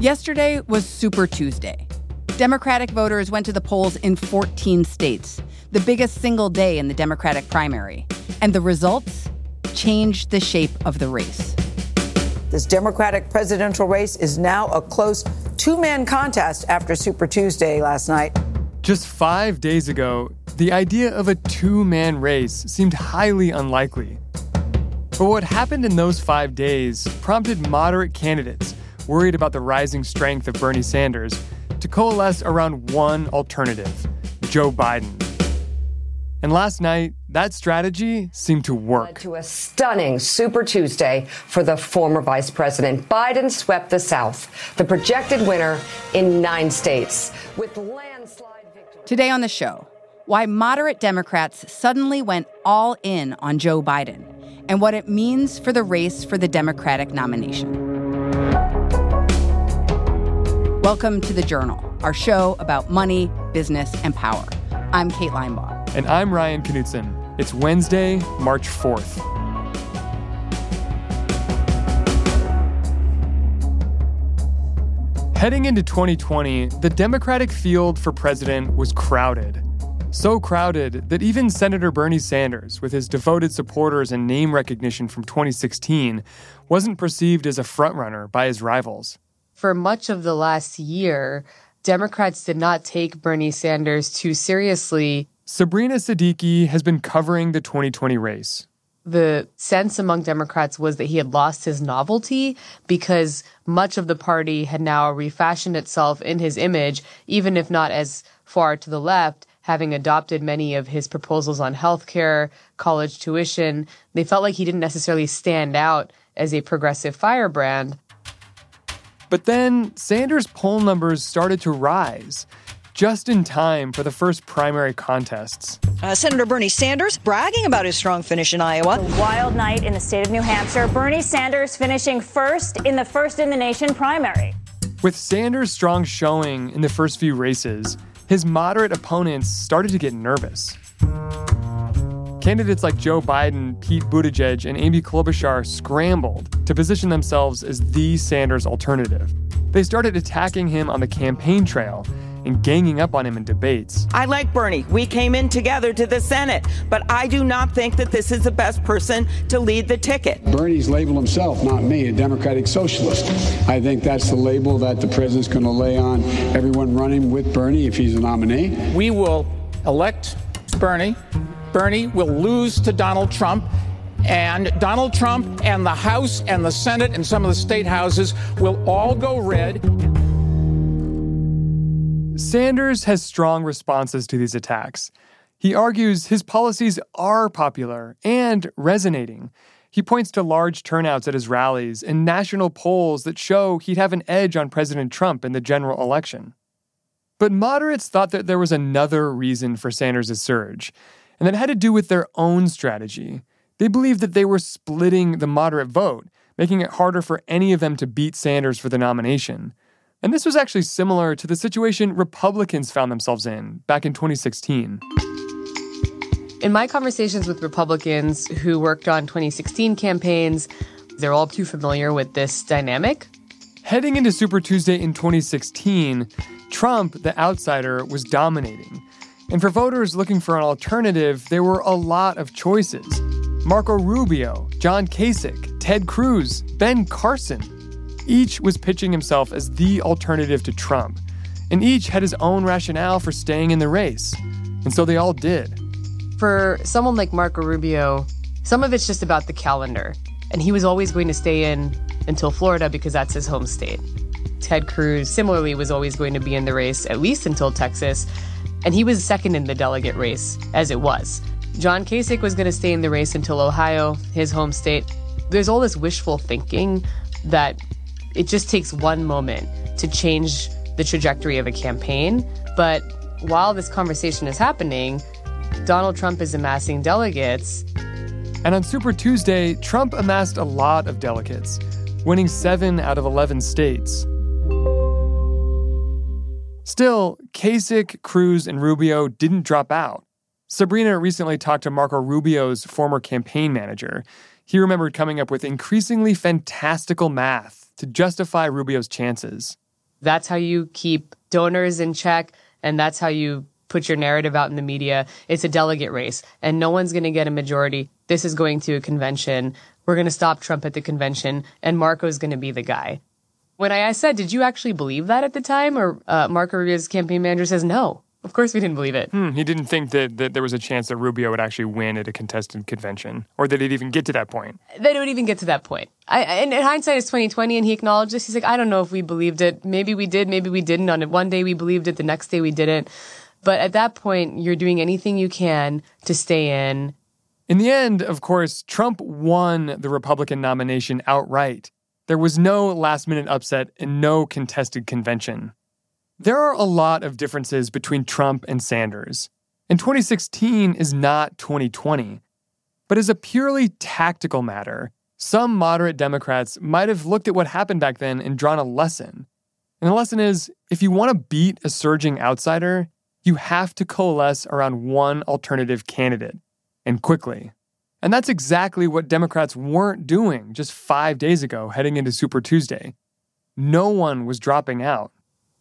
Yesterday was Super Tuesday. Democratic voters went to the polls in 14 states, the biggest single day in the Democratic primary. And the results changed the shape of the race. This Democratic presidential race is now a close two-man contest after Super Tuesday last night. Just 5 days ago, the idea of a two-man race seemed highly unlikely. But what happened in those 5 days prompted moderate candidates worried about the rising strength of Bernie Sanders to coalesce around one alternative, Joe Biden. And last night, that strategy seemed to work. Led to a stunning Super Tuesday for the former vice president. Biden swept the South, the projected winner in 9 states, with landslide victory. Today on the show, why moderate Democrats suddenly went all in on Joe Biden and what it means for the race for the Democratic nomination. Welcome to The Journal, our show about money, business, and power. I'm Kate Linebaugh. And I'm Ryan Knutson. It's Wednesday, March 4th. Heading into 2020, the Democratic field for president was crowded. So crowded that even Senator Bernie Sanders, with his devoted supporters and name recognition from 2016, wasn't perceived as a frontrunner by his rivals. For much of the last year, Democrats did not take Bernie Sanders too seriously. Sabrina Siddiqui has been covering the 2020 race. The sense among Democrats was that he had lost his novelty because much of the party had now refashioned itself in his image, even if not as far to the left, having adopted many of his proposals on healthcare, college tuition. They felt like he didn't necessarily stand out as a progressive firebrand. But then Sanders' poll numbers started to rise, just in time for the first primary contests. Senator Bernie Sanders bragging about his strong finish in Iowa. A wild night in the state of New Hampshire. Bernie Sanders finishing first in the nation primary. With Sanders' strong showing in the first few races, his moderate opponents started to get nervous. Candidates like Joe Biden, Pete Buttigieg, and Amy Klobuchar scrambled to position themselves as the Sanders alternative. They started attacking him on the campaign trail and ganging up on him in debates. I like Bernie. We came in together to the Senate, but I do not think that this is the best person to lead the ticket. Bernie's labeled himself, not me, a Democratic socialist. I think that's the label that the president's going to lay on everyone running with Bernie if he's a nominee. We will elect Bernie. Bernie will lose to Donald Trump, and Donald Trump and the House and the Senate and some of the state houses will all go red. Sanders has strong responses to these attacks. He argues his policies are popular and resonating. He points to large turnouts at his rallies and national polls that show he'd have an edge on President Trump in the general election. But moderates thought that there was another reason for Sanders' surge, and that had to do with their own strategy. They believed that they were splitting the moderate vote, making it harder for any of them to beat Sanders for the nomination. And this was actually similar to the situation Republicans found themselves in back in 2016. In my conversations with Republicans who worked on 2016 campaigns, they're all too familiar with this dynamic. Heading into Super Tuesday in 2016, Trump, the outsider, was dominating. And for voters looking for an alternative, there were a lot of choices. Marco Rubio, John Kasich, Ted Cruz, Ben Carson. Each was pitching himself as the alternative to Trump. And each had his own rationale for staying in the race. And so they all did. For someone like Marco Rubio, some of it's just about the calendar. And he was always going to stay in until Florida because that's his home state. Ted Cruz, similarly, was always going to be in the race, at least until Texas. And he was second in the delegate race, as it was. John Kasich was going to stay in the race until Ohio, his home state. There's all this wishful thinking that it just takes one moment to change the trajectory of a campaign. But while this conversation is happening, Donald Trump is amassing delegates. And on Super Tuesday, Trump amassed a lot of delegates, winning 7 out of 11 states. Still, Kasich, Cruz, and Rubio didn't drop out. Sabrina recently talked to Marco Rubio's former campaign manager. He remembered coming up with increasingly fantastical math to justify Rubio's chances. That's how you keep donors in check, and that's how you put your narrative out in the media. It's a delegate race, and no one's going to get a majority. This is going to a convention. We're going to stop Trump at the convention, and Marco's going to be the guy. When I said, did you actually believe that at the time? Or Marco Rubio's campaign manager says, no, of course we didn't believe it. He didn't think that there was a chance that Rubio would actually win at a contested convention, or that it'd even get to that point. That it would even get to that point. And in hindsight, it's 2020, and he acknowledged this. He's like, I don't know if we believed it. Maybe we did, maybe we didn't. On one day we believed it, the next day we didn't. But at that point, you're doing anything you can to stay in. In the end, of course, Trump won the Republican nomination outright. There was no last-minute upset and no contested convention. There are a lot of differences between Trump and Sanders, and 2016 is not 2020. But as a purely tactical matter, some moderate Democrats might have looked at what happened back then and drawn a lesson. And the lesson is, if you want to beat a surging outsider, you have to coalesce around one alternative candidate, and quickly. And that's exactly what Democrats weren't doing just 5 days ago heading into Super Tuesday. No one was dropping out.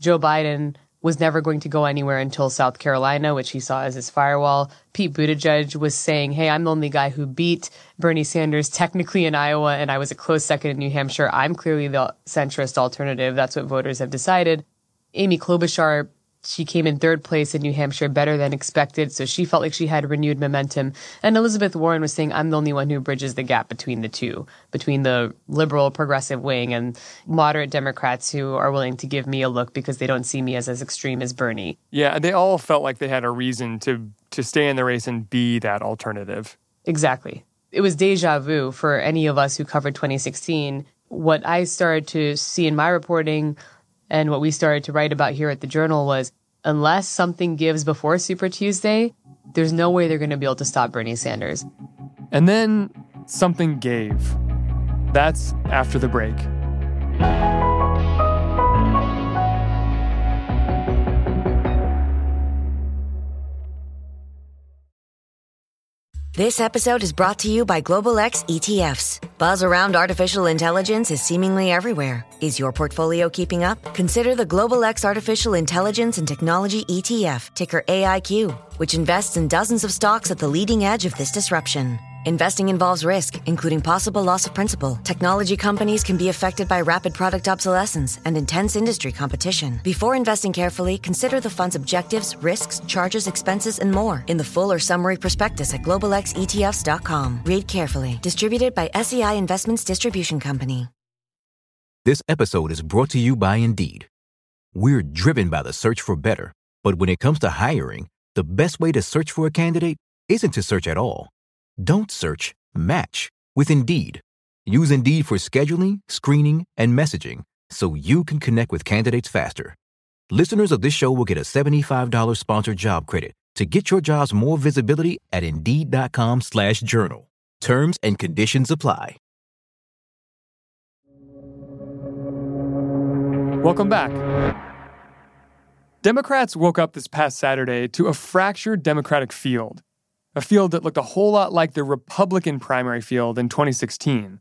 Joe Biden was never going to go anywhere until South Carolina, which he saw as his firewall. Pete Buttigieg was saying, hey, I'm the only guy who beat Bernie Sanders technically in Iowa, and I was a close second in New Hampshire. I'm clearly the centrist alternative. That's what voters have decided. Amy Klobuchar, she came in third place in New Hampshire, better than expected, so she felt like she had renewed momentum. And Elizabeth Warren was saying, I'm the only one who bridges the gap between the two, between the liberal progressive wing and moderate Democrats who are willing to give me a look because they don't see me as extreme as Bernie. Yeah, they all felt like they had a reason to stay in the race and be that alternative. Exactly. It was deja vu for any of us who covered 2016. What I started to see in my reporting and what we started to write about here at the Journal was, unless something gives before Super Tuesday, there's no way they're going to be able to stop Bernie Sanders. And then something gave. That's after the break. This episode is brought to you by Global X ETFs. Buzz around artificial intelligence is seemingly everywhere. Is your portfolio keeping up? Consider the Global X Artificial Intelligence and Technology ETF, ticker AIQ, which invests in dozens of stocks at the leading edge of this disruption. Investing involves risk, including possible loss of principal. Technology companies can be affected by rapid product obsolescence and intense industry competition. Before investing carefully, consider the fund's objectives, risks, charges, expenses, and more in the full or summary prospectus at globalxetfs.com. Read carefully. Distributed by SEI Investments Distribution Company. This episode is brought to you by Indeed. We're driven by the search for better, but when it comes to hiring, the best way to search for a candidate isn't to search at all. Don't search, match with Indeed. Use Indeed for scheduling, screening, and messaging so you can connect with candidates faster. Listeners of this show will get a $75 sponsored job credit to get your jobs more visibility at Indeed.com/journal. Terms and conditions apply. Welcome back. Democrats woke up this past Saturday to a fractured Democratic field. A field that looked a whole lot like the Republican primary field in 2016.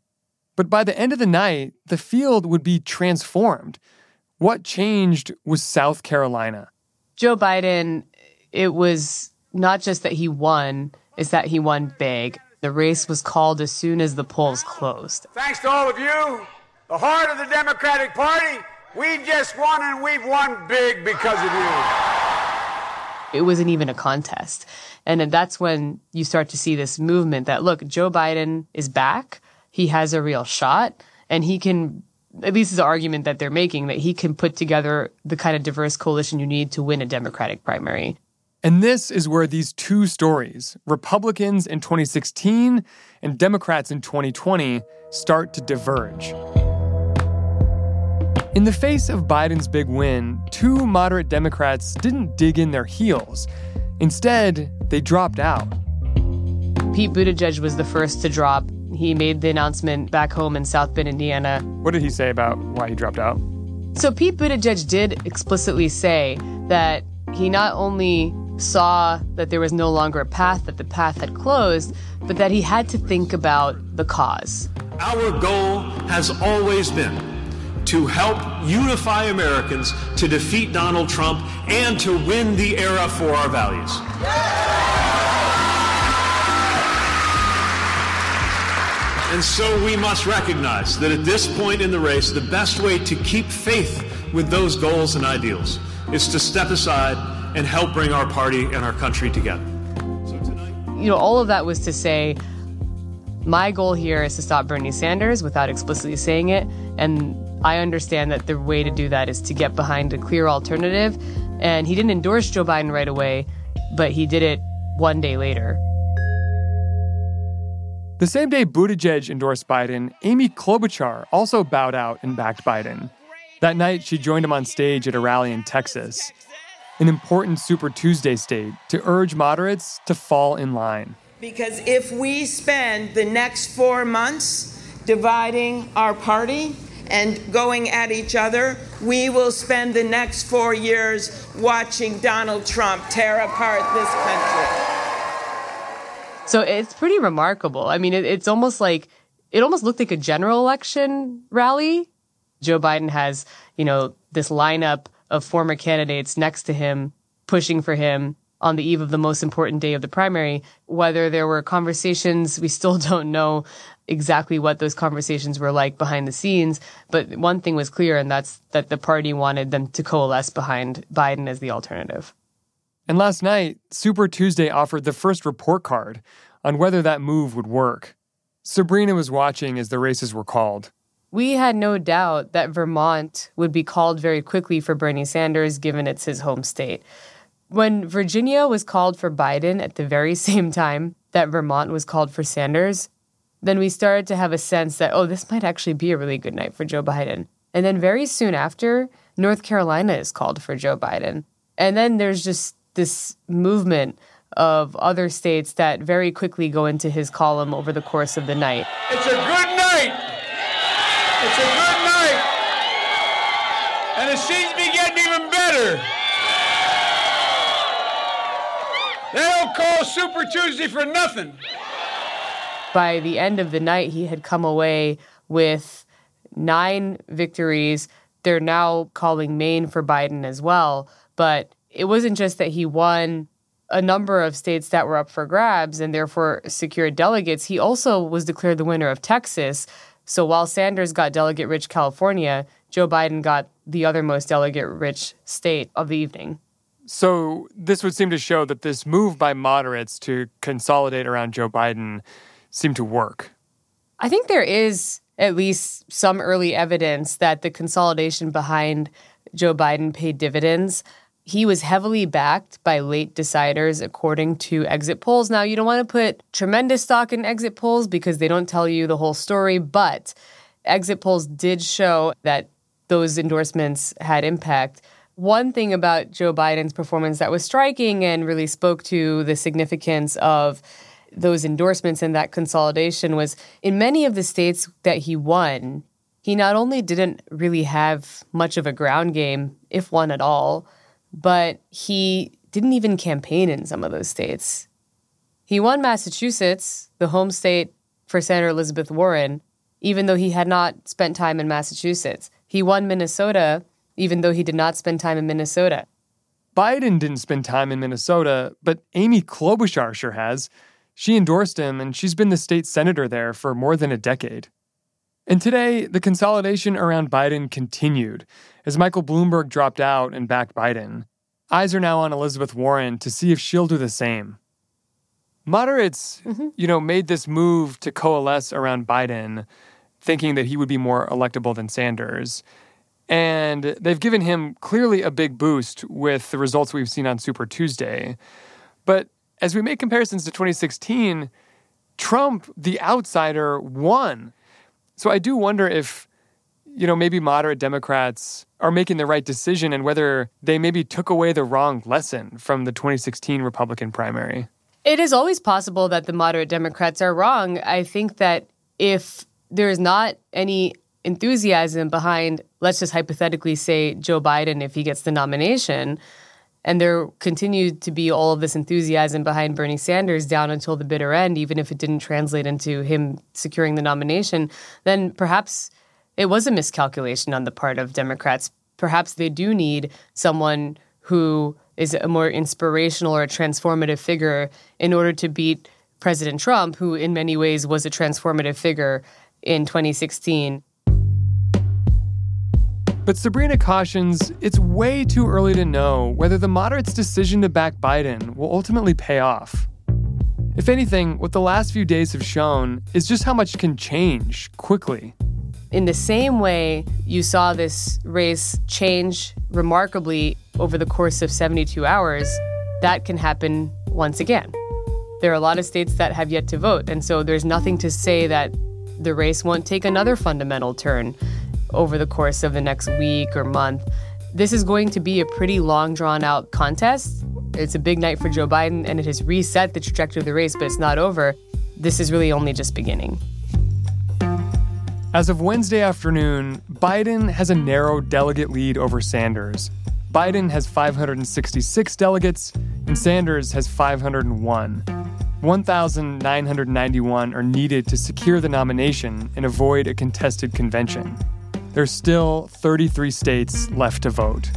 But by the end of the night, the field would be transformed. What changed was South Carolina. Joe Biden, it was not just that he won, it's that he won big. The race was called as soon as the polls closed. Thanks to all of you, the heart of the Democratic Party, we've just won and we've won big because of you. It wasn't even a contest. And that's when you start to see this movement that, look, Joe Biden is back. He has a real shot. And he can, at least is the argument that they're making, that he can put together the kind of diverse coalition you need to win a Democratic primary. And this is where these two stories, Republicans in 2016 and Democrats in 2020, start to diverge. In the face of Biden's big win, two moderate Democrats didn't dig in their heels. Instead, they dropped out. Pete Buttigieg was the first to drop. He made the announcement back home in South Bend, Indiana. What did he say about why he dropped out? So Pete Buttigieg did explicitly say that he not only saw that there was no longer a path, that the path had closed, but that he had to think about the cause. Our goal has always been to help unify Americans to defeat Donald Trump and to win the era for our values. And so we must recognize that at this point in the race, the best way to keep faith with those goals and ideals is to step aside and help bring our party and our country together. So tonight, all of that was to say, my goal here is to stop Bernie Sanders without explicitly saying it. And I understand that the way to do that is to get behind a clear alternative. And he didn't endorse Joe Biden right away, but he did it one day later. The same day Buttigieg endorsed Biden, Amy Klobuchar also bowed out and backed Biden. That night, she joined him on stage at a rally in Texas, an important Super Tuesday state, to urge moderates to fall in line. Because if we spend the next 4 months dividing our party and going at each other, we will spend the next 4 years watching Donald Trump tear apart this country. So it's pretty remarkable. I mean, it's almost like, it almost looked like a general election rally. Joe Biden has, this lineup of former candidates next to him, pushing for him on the eve of the most important day of the primary. Whether there were conversations, we still don't know exactly what those conversations were like behind the scenes. But one thing was clear, and that's that the party wanted them to coalesce behind Biden as the alternative. And last night, Super Tuesday offered the first report card on whether that move would work. Sabrina was watching as the races were called. We had no doubt that Vermont would be called very quickly for Bernie Sanders, given it's his home state. When Virginia was called for Biden at the very same time that Vermont was called for Sanders, then we started to have a sense that, this might actually be a really good night for Joe Biden. And then very soon after, North Carolina is called for Joe Biden. And then there's just this movement of other states that very quickly go into his column over the course of the night. It's a good night! It's a good night, and it seems to be getting even better. They don't call Super Tuesday for nothing. By the end of the night, he had come away with 9 victories. They're now calling Maine for Biden as well. But it wasn't just that he won a number of states that were up for grabs and therefore secured delegates. He also was declared the winner of Texas. So while Sanders got delegate-rich California, Joe Biden got the other most delegate-rich state of the evening. So this would seem to show that this move by moderates to consolidate around Joe Biden seemed to work. I think there is at least some early evidence that the consolidation behind Joe Biden paid dividends. He was heavily backed by late deciders, according to exit polls. Now, you don't want to put tremendous stock in exit polls because they don't tell you the whole story, but exit polls did show that those endorsements had impact. One thing about Joe Biden's performance that was striking and really spoke to the significance of those endorsements and that consolidation was in many of the states that he won, he not only didn't really have much of a ground game, if one at all, but he didn't even campaign in some of those states. He won Massachusetts, the home state for Senator Elizabeth Warren, even though he had not spent time in Massachusetts. He won Minnesota, even though he did not spend time in Minnesota. Biden didn't spend time in Minnesota, but Amy Klobuchar sure has. She endorsed him, and she's been the state senator there for more than a decade. And today, the consolidation around Biden continued as Michael Bloomberg dropped out and backed Biden. Eyes are now on Elizabeth Warren to see if she'll do the same. Moderates, made this move to coalesce around Biden, thinking that he would be more electable than Sanders. And they've given him clearly a big boost with the results we've seen on Super Tuesday. But as we make comparisons to 2016, Trump, the outsider, won. So I do wonder if, you know, maybe moderate Democrats are making the right decision and whether they maybe took away the wrong lesson from the 2016 Republican primary. It is always possible that the moderate Democrats are wrong. I think that if there is not any enthusiasm behind, let's just hypothetically say Joe Biden, if he gets the nomination, and there continued to be all of this enthusiasm behind Bernie Sanders down until the bitter end, even if it didn't translate into him securing the nomination, then perhaps it was a miscalculation on the part of Democrats. Perhaps they do need someone who is a more inspirational or a transformative figure in order to beat President Trump, who in many ways was a transformative figure in 2016. But Sabrina cautions it's way too early to know whether the moderates' decision to back Biden will ultimately pay off. If anything, what the last few days have shown is just how much can change quickly. In the same way you saw this race change remarkably over the course of 72 hours, that can happen once again. There are a lot of states that have yet to vote, and so there's nothing to say that the race won't take another fundamental turn over the course of the next week or month. This is going to be a pretty long, drawn-out contest. It's a big night for Joe Biden, and it has reset the trajectory of the race, but it's not over. This is really only just beginning. As of Wednesday afternoon, Biden has a narrow delegate lead over Sanders. Biden has 566 delegates, and Sanders has 501. 1,991 are needed to secure the nomination and avoid a contested convention. There's still 33 states left to vote.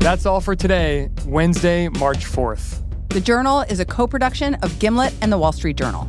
That's all for today, Wednesday, March 4th. The Journal is a co-production of Gimlet and The Wall Street Journal.